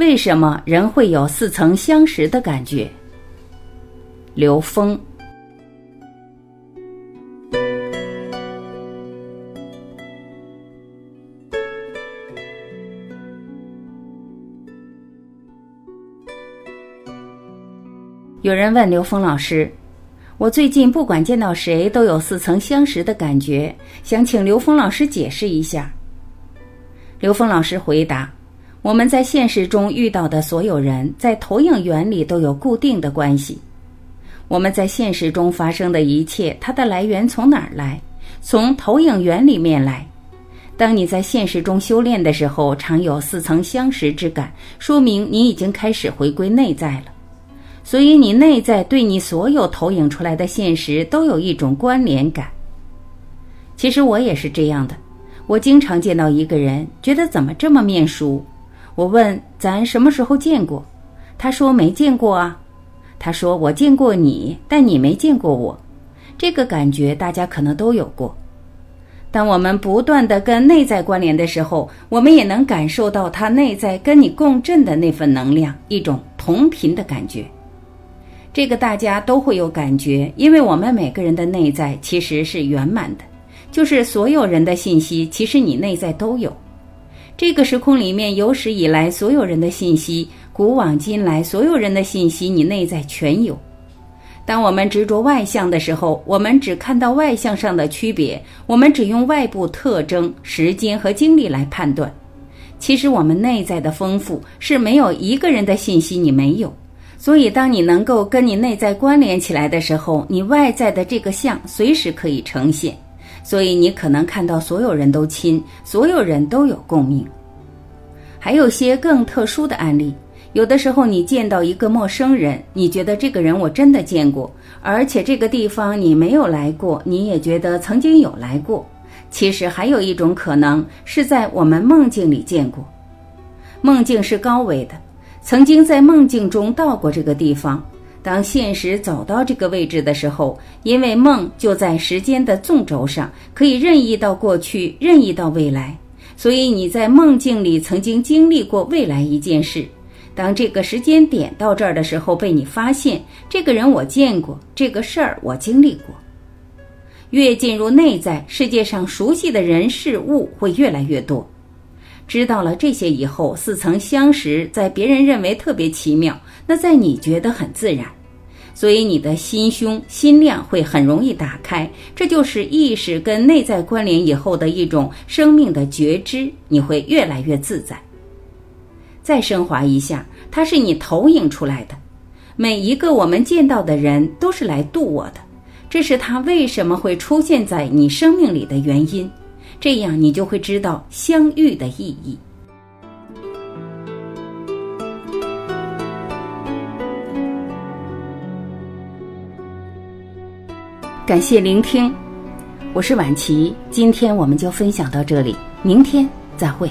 为什么人会有似曾相识的感觉？刘峰。有人问刘峰老师，我最近不管见到谁都有似曾相识的感觉，想请刘峰老师解释一下。刘峰老师回答，我们在现实中遇到的所有人，在投影原理都有固定的关系。我们在现实中发生的一切，它的来源从哪儿来？从投影原理面来。当你在现实中修炼的时候，常有似曾相识之感，说明你已经开始回归内在了。所以你内在对你所有投影出来的现实都有一种关联感。其实我也是这样的，我经常见到一个人，觉得怎么这么面熟。我问，咱什么时候见过？他说没见过啊。他说我见过你，但你没见过我。这个感觉大家可能都有过。当我们不断地跟内在关联的时候，我们也能感受到他内在跟你共振的那份能量，一种同频的感觉。这个大家都会有感觉，因为我们每个人的内在其实是圆满的，就是所有人的信息其实你内在都有。这个时空里面有史以来所有人的信息，古往今来所有人的信息你内在全有。当我们执着外向的时候，我们只看到外向上的区别，我们只用外部特征、时间和精力来判断。其实我们内在的丰富是没有一个人的信息你没有。所以当你能够跟你内在关联起来的时候，你外在的这个像随时可以呈现，所以你可能看到所有人都亲，所有人都有共鸣。还有些更特殊的案例，有的时候你见到一个陌生人，你觉得这个人我真的见过，而且这个地方你没有来过，你也觉得曾经有来过。其实还有一种可能是在我们梦境里见过，梦境是高维的，曾经在梦境中到过这个地方，当现实走到这个位置的时候，因为梦就在时间的纵轴上，可以任意到过去，任意到未来，所以你在梦境里曾经经历过未来一件事。当这个时间点到这儿的时候，被你发现，这个人我见过，这个事儿我经历过。越进入内在，世界上熟悉的人事物会越来越多。知道了这些以后，似曾相识在别人认为特别奇妙，那在你觉得很自然，所以你的心胸心量会很容易打开，这就是意识跟内在关联以后的一种生命的觉知，你会越来越自在。再升华一下，它是你投影出来的，每一个我们见到的人都是来度我的，这是他为什么会出现在你生命里的原因，这样你就会知道相遇的意义。感谢聆听，我是婉琪，今天我们就分享到这里，明天再会。